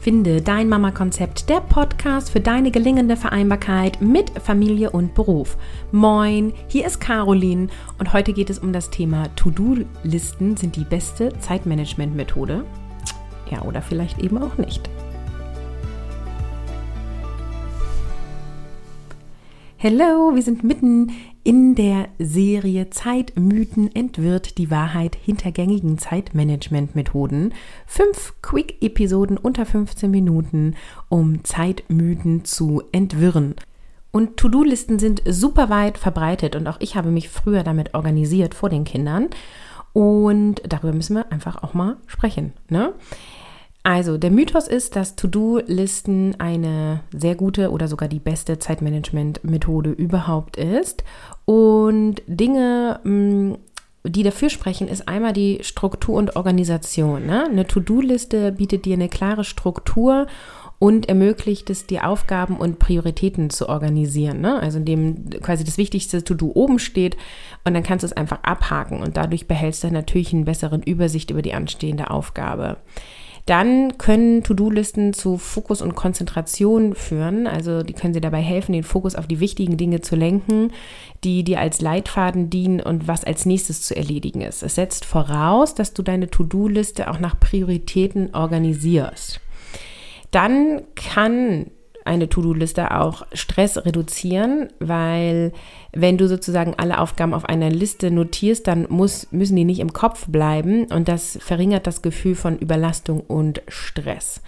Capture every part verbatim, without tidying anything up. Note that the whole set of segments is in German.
Finde dein Mama-Konzept, der Podcast für deine gelingende Vereinbarkeit mit Familie und Beruf. Moin, hier ist Carolin und heute geht es um das Thema To-Do-Listen sind die beste Zeitmanagement-Methode. Ja, oder vielleicht eben auch nicht. Hello, wir sind mitten in der Serie Zeitmythen entwirrt die Wahrheit hinter gängigen Zeitmanagement-Methoden. Fünf Quick-Episoden unter fünfzehn Minuten, um Zeitmythen zu entwirren. Und To-Do-Listen sind super weit verbreitet und auch ich habe mich früher damit organisiert vor den Kindern. Und darüber müssen wir einfach auch mal sprechen, ne? Also der Mythos ist, dass To-Do-Listen eine sehr gute oder sogar die beste Zeitmanagement-Methode überhaupt ist. Und Dinge, die dafür sprechen, ist einmal die Struktur und Organisation, ne? Eine To-Do-Liste bietet dir eine klare Struktur und ermöglicht es dir, Aufgaben und Prioritäten zu organisieren, ne? Also indem quasi das wichtigste To-Do oben steht und dann kannst du es einfach abhaken und dadurch behältst du natürlich einen besseren Übersicht über die anstehende Aufgabe. Dann können To-Do-Listen zu Fokus und Konzentration führen, also die können dir dabei helfen, den Fokus auf die wichtigen Dinge zu lenken, die dir als Leitfaden dienen und was als nächstes zu erledigen ist. Es setzt voraus, dass du deine To-Do-Liste auch nach Prioritäten organisierst. Dann kann eine To-Do-Liste auch Stress reduzieren, weil wenn du sozusagen alle Aufgaben auf einer Liste notierst, dann muss, müssen die nicht im Kopf bleiben und das verringert das Gefühl von Überlastung und Stress.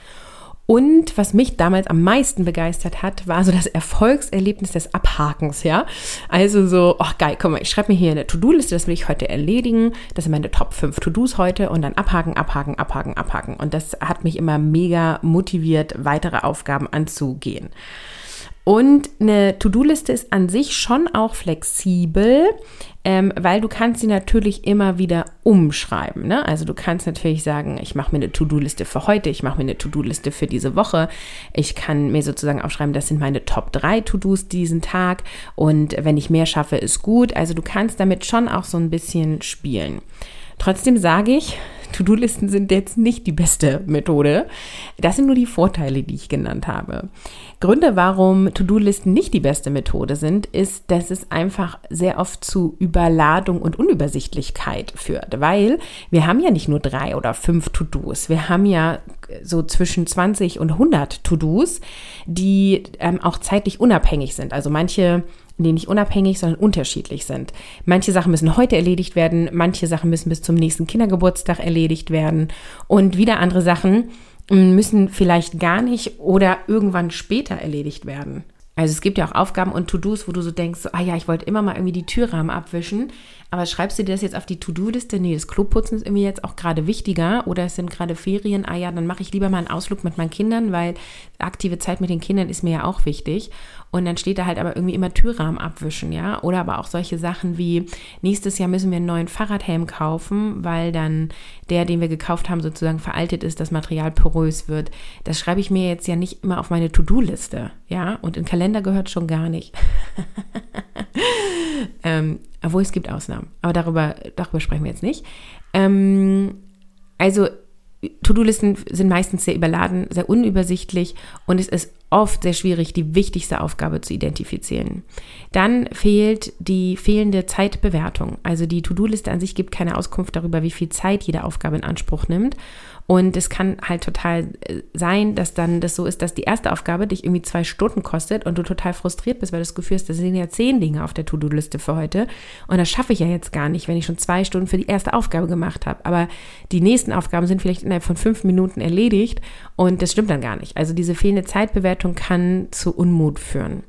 Und was mich damals am meisten begeistert hat, war so das Erfolgserlebnis des Abhakens, ja. Also so, ach geil, guck mal, ich schreibe mir hier eine To-Do-Liste, das will ich heute erledigen. Das sind meine Top fünf To-Dos heute und dann abhaken, abhaken, abhaken, abhaken. Und das hat mich immer mega motiviert, weitere Aufgaben anzugehen. Und eine To-Do-Liste ist an sich schon auch flexibel, ähm, weil du kannst sie natürlich immer wieder umschreiben, ne? Also du kannst natürlich sagen, ich mache mir eine To-Do-Liste für heute, ich mache mir eine To-Do-Liste für diese Woche. Ich kann mir sozusagen aufschreiben, das sind meine Top drei To-Dos diesen Tag und wenn ich mehr schaffe, ist gut. Also du kannst damit schon auch so ein bisschen spielen. Trotzdem sage ich, To-Do-Listen sind jetzt nicht die beste Methode. Das sind nur die Vorteile, die ich genannt habe. Gründe, warum To-Do-Listen nicht die beste Methode sind, ist, dass es einfach sehr oft zu Überladung und Unübersichtlichkeit führt, weil wir haben ja nicht nur drei oder fünf To-Dos, wir haben ja so zwischen zwanzig und hundert To-Dos, die ähm, auch zeitlich unabhängig sind. Also manche, die nicht unabhängig, sondern unterschiedlich sind. Manche Sachen müssen heute erledigt werden, manche Sachen müssen bis zum nächsten Kindergeburtstag erledigt werden und wieder andere Sachen müssen vielleicht gar nicht oder irgendwann später erledigt werden. Also es gibt ja auch Aufgaben und To-Dos, wo du so denkst, so, ah ja, ich wollte immer mal irgendwie die Türrahmen abwischen, aber schreibst du dir das jetzt auf die To-Do-Liste? Nee, das Kloputzen ist irgendwie jetzt auch gerade wichtiger oder es sind gerade Ferien, ah ja, dann mache ich lieber mal einen Ausflug mit meinen Kindern, weil aktive Zeit mit den Kindern ist mir ja auch wichtig und dann steht da halt aber irgendwie immer Türrahmen abwischen, ja, oder aber auch solche Sachen wie nächstes Jahr müssen wir einen neuen Fahrradhelm kaufen, weil dann der, den wir gekauft haben, sozusagen veraltet ist, das Material porös wird. Das schreibe ich mir jetzt ja nicht immer auf meine To-Do-Liste, ja, und in Kalender gehört schon gar nicht. ähm, obwohl es gibt Ausnahmen, aber darüber, darüber sprechen wir jetzt nicht. Ähm, also To-Do-Listen sind meistens sehr überladen, sehr unübersichtlich und es ist oft sehr schwierig, die wichtigste Aufgabe zu identifizieren. Dann fehlt die fehlende Zeitbewertung. Also die To-Do-Liste an sich gibt keine Auskunft darüber, wie viel Zeit jede Aufgabe in Anspruch nimmt. Und es kann halt total sein, dass dann das so ist, dass die erste Aufgabe dich irgendwie zwei Stunden kostet und du total frustriert bist, weil du das Gefühl hast, das sind ja zehn Dinge auf der To-Do-Liste für heute und das schaffe ich ja jetzt gar nicht, wenn ich schon zwei Stunden für die erste Aufgabe gemacht habe. Aber die nächsten Aufgaben sind vielleicht innerhalb von fünf Minuten erledigt und das stimmt dann gar nicht. Also diese fehlende Zeitbewertung kann zu Unmut führen.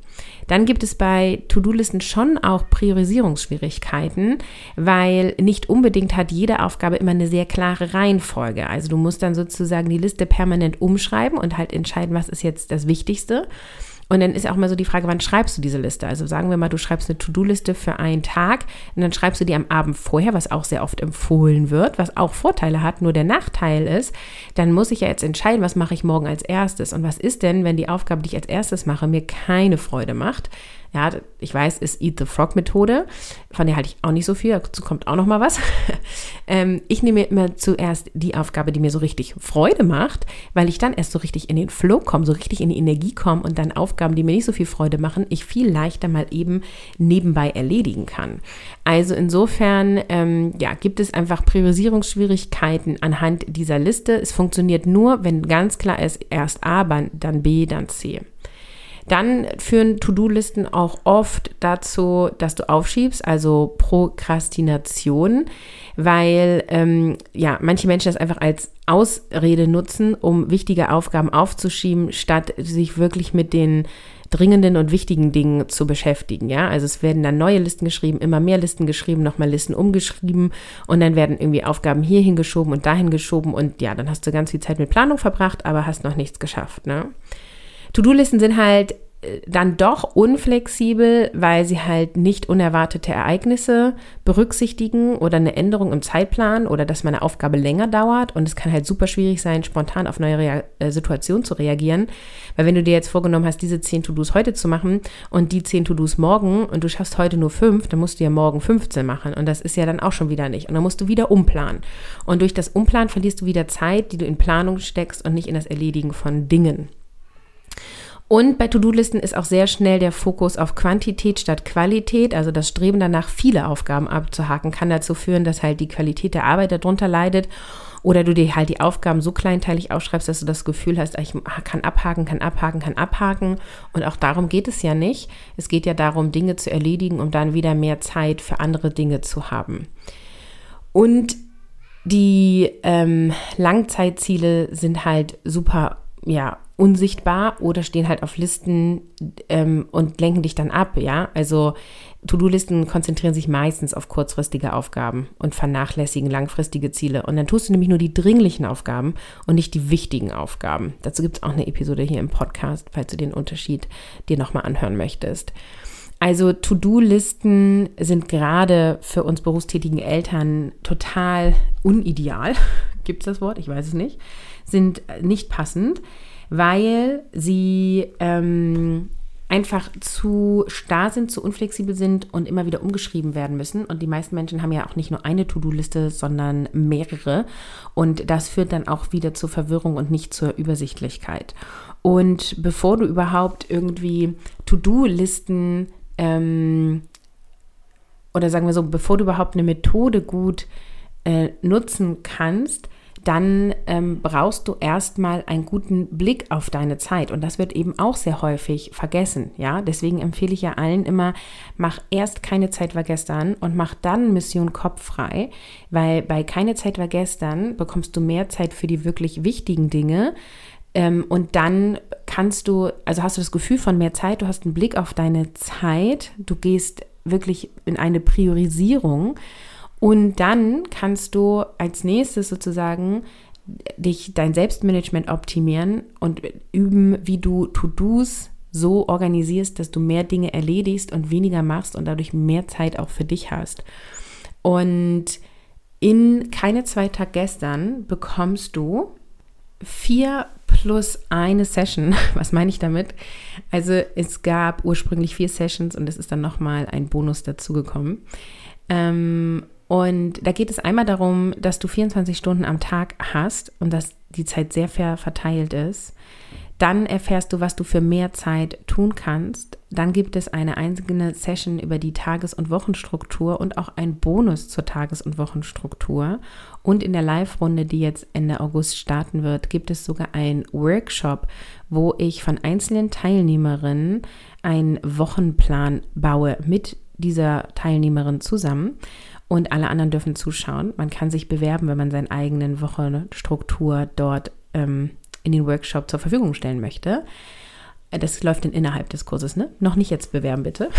Dann gibt es bei To-Do-Listen schon auch Priorisierungsschwierigkeiten, weil nicht unbedingt hat jede Aufgabe immer eine sehr klare Reihenfolge. Also du musst dann sozusagen die Liste permanent umschreiben und halt entscheiden, was ist jetzt das Wichtigste. Und dann ist auch mal so die Frage, wann schreibst du diese Liste? Also sagen wir mal, du schreibst eine To-Do-Liste für einen Tag und dann schreibst du die am Abend vorher, was auch sehr oft empfohlen wird, was auch Vorteile hat, nur der Nachteil ist, dann muss ich ja jetzt entscheiden, was mache ich morgen als erstes und was ist denn, wenn die Aufgabe, die ich als erstes mache, mir keine Freude macht? Ja, ich weiß, ist Eat-the-Frog-Methode. Von der halte ich auch nicht so viel, dazu kommt auch noch mal was. ähm, ich nehme mir immer zuerst die Aufgabe, die mir so richtig Freude macht, weil ich dann erst so richtig in den Flow komme, so richtig in die Energie komme und dann Aufgaben, die mir nicht so viel Freude machen, ich viel leichter mal eben nebenbei erledigen kann. Also insofern ähm, ja, gibt es einfach Priorisierungsschwierigkeiten anhand dieser Liste. Es funktioniert nur, wenn ganz klar ist, erst A, dann B, dann C. Dann führen To-Do-Listen auch oft dazu, dass du aufschiebst, also Prokrastination, weil ähm, ja manche Menschen das einfach als Ausrede nutzen, um wichtige Aufgaben aufzuschieben, statt sich wirklich mit den dringenden und wichtigen Dingen zu beschäftigen, ja, also es werden dann neue Listen geschrieben, immer mehr Listen geschrieben, nochmal Listen umgeschrieben und dann werden irgendwie Aufgaben hierhin geschoben und dahin geschoben und ja, dann hast du ganz viel Zeit mit Planung verbracht, aber hast noch nichts geschafft, ne? To-Do-Listen sind halt dann doch unflexibel, weil sie halt nicht unerwartete Ereignisse berücksichtigen oder eine Änderung im Zeitplan oder dass meine Aufgabe länger dauert und es kann halt super schwierig sein, spontan auf neue Rea- äh, Situationen zu reagieren, weil wenn du dir jetzt vorgenommen hast, diese zehn To-Dos heute zu machen und die zehn To-Dos morgen und du schaffst heute nur fünf, dann musst du ja morgen fünfzehn machen und das ist ja dann auch schon wieder nicht und dann musst du wieder umplanen und durch das Umplanen verlierst du wieder Zeit, die du in Planung steckst und nicht in das Erledigen von Dingen. Und bei To-Do-Listen ist auch sehr schnell der Fokus auf Quantität statt Qualität, also das Streben danach, viele Aufgaben abzuhaken, kann dazu führen, dass halt die Qualität der Arbeit darunter leidet oder du dir halt die Aufgaben so kleinteilig aufschreibst, dass du das Gefühl hast, ich kann abhaken, kann abhaken, kann abhaken und auch darum geht es ja nicht. Es geht ja darum, Dinge zu erledigen, um dann wieder mehr Zeit für andere Dinge zu haben. Und die ähm, Langzeitziele sind halt super, ja, unsichtbar oder stehen halt auf Listen ähm, und lenken dich dann ab, ja. Also To-Do-Listen konzentrieren sich meistens auf kurzfristige Aufgaben und vernachlässigen langfristige Ziele. Und dann tust du nämlich nur die dringlichen Aufgaben und nicht die wichtigen Aufgaben. Dazu gibt es auch eine Episode hier im Podcast, falls du den Unterschied dir nochmal anhören möchtest. Also To-Do-Listen sind gerade für uns berufstätigen Eltern total unideal. Gibt es das Wort? Ich weiß es nicht. Sind nicht passend, weil sie ähm, einfach zu starr sind, zu unflexibel sind und immer wieder umgeschrieben werden müssen. Und die meisten Menschen haben ja auch nicht nur eine To-Do-Liste, sondern mehrere. Und das führt dann auch wieder zur Verwirrung und nicht zur Übersichtlichkeit. Und bevor du überhaupt irgendwie To-Do-Listen ähm, oder sagen wir so, bevor du überhaupt eine Methode gut äh, nutzen kannst, dann ähm, brauchst du erstmal einen guten Blick auf deine Zeit und das wird eben auch sehr häufig vergessen, ja, deswegen empfehle ich ja allen immer, mach erst Keine Zeit war gestern und mach dann Mission Kopf frei, weil bei Keine Zeit war gestern bekommst du mehr Zeit für die wirklich wichtigen Dinge ähm, und dann kannst du, also hast du das Gefühl von mehr Zeit, du hast einen Blick auf deine Zeit, du gehst wirklich in eine Priorisierung. Und dann kannst du als nächstes sozusagen dich dein Selbstmanagement optimieren und üben, wie du To-Dos so organisierst, dass du mehr Dinge erledigst und weniger machst und dadurch mehr Zeit auch für dich hast. Und in Keine Zeit war gestern bekommst du vier plus eine Session. Was meine ich damit? Also es gab ursprünglich vier Sessions und es ist dann nochmal ein Bonus dazugekommen. Ähm, Und da geht es einmal darum, dass du vierundzwanzig Stunden am Tag hast und dass die Zeit sehr fair verteilt ist. Dann erfährst du, was du für mehr Zeit tun kannst. Dann gibt es eine einzelne Session über die Tages- und Wochenstruktur und auch einen Bonus zur Tages- und Wochenstruktur. Und in der Live-Runde, die jetzt Ende August starten wird, gibt es sogar einen Workshop, wo ich von einzelnen Teilnehmerinnen einen Wochenplan baue mit dieser Teilnehmerin zusammen. Und alle anderen dürfen zuschauen. Man kann sich bewerben, wenn man seine eigenen Wochenstruktur dort ähm, in den Workshop zur Verfügung stellen möchte. Das läuft dann innerhalb des Kurses, ne? Noch nicht jetzt bewerben, bitte.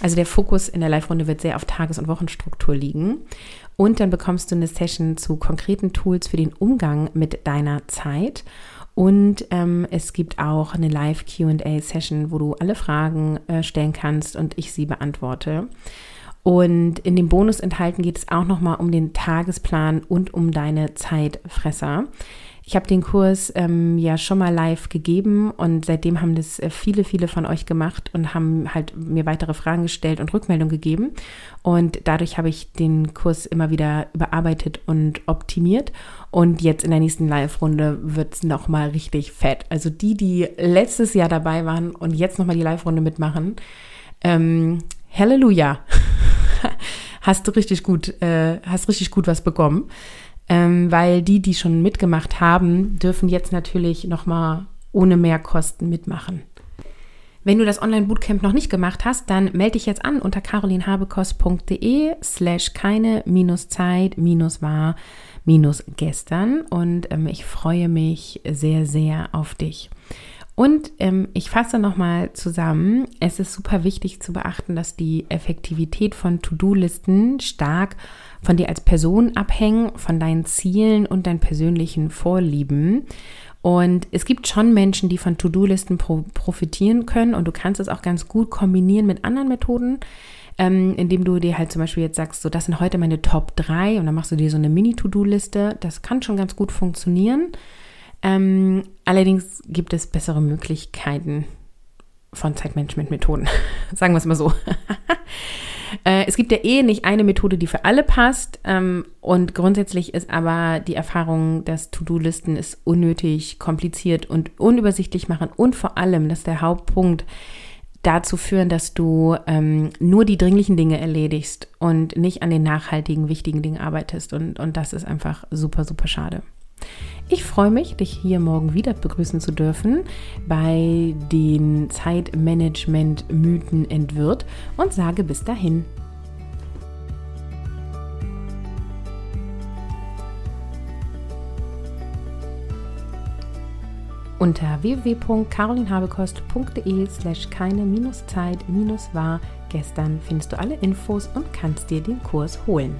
Also der Fokus in der Live-Runde wird sehr auf Tages- und Wochenstruktur liegen. Und dann bekommst du eine Session zu konkreten Tools für den Umgang mit deiner Zeit. Und ähm, es gibt auch eine Live-Q and A-Session, wo du alle Fragen äh, stellen kannst und ich sie beantworte. Und in dem Bonus enthalten geht es auch nochmal um den Tagesplan und um deine Zeitfresser. Ich habe den Kurs ähm, ja schon mal live gegeben und seitdem haben das viele, viele von euch gemacht und haben halt mir weitere Fragen gestellt und Rückmeldung gegeben. Und dadurch habe ich den Kurs immer wieder überarbeitet und optimiert. Und jetzt in der nächsten Live-Runde wird es nochmal richtig fett. Also die, die letztes Jahr dabei waren und jetzt nochmal die Live-Runde mitmachen, ähm, Halleluja! Hast du richtig gut, äh, hast richtig gut was bekommen. Ähm, weil die, die schon mitgemacht haben, dürfen jetzt natürlich nochmal ohne Mehrkosten mitmachen. Wenn du das Online-Bootcamp noch nicht gemacht hast, dann melde dich jetzt an unter carolinhabekost.de slash keine minus Zeit minus war minus gestern. Und ähm, ich freue mich sehr, sehr auf dich. Und ähm, ich fasse nochmal zusammen, es ist super wichtig zu beachten, dass die Effektivität von To-Do-Listen stark von dir als Person abhängen, von deinen Zielen und deinen persönlichen Vorlieben. Und es gibt schon Menschen, die von To-Do-Listen pro- profitieren können und du kannst es auch ganz gut kombinieren mit anderen Methoden, ähm, indem du dir halt zum Beispiel jetzt sagst, so das sind heute meine Top drei und dann machst du dir so eine Mini-To-Do-Liste. Das kann schon ganz gut funktionieren. Ähm, allerdings gibt es bessere Möglichkeiten von Zeitmanagement-Methoden, sagen wir es mal so. äh, es gibt ja eh nicht eine Methode, die für alle passt ähm, und grundsätzlich ist aber die Erfahrung, dass To-Do-Listen es unnötig, kompliziert und unübersichtlich machen und vor allem, dass der Hauptpunkt dazu führen, dass du ähm, nur die dringlichen Dinge erledigst und nicht an den nachhaltigen, wichtigen Dingen arbeitest und, und das ist einfach super, super schade. Ich freue mich, dich hier morgen wieder begrüßen zu dürfen bei den Zeitmanagement-Mythen entwirrt und sage bis dahin. Unter www.carolinhabekost.de slash keine minus Zeit minus war gestern findest du alle Infos und kannst dir den Kurs holen.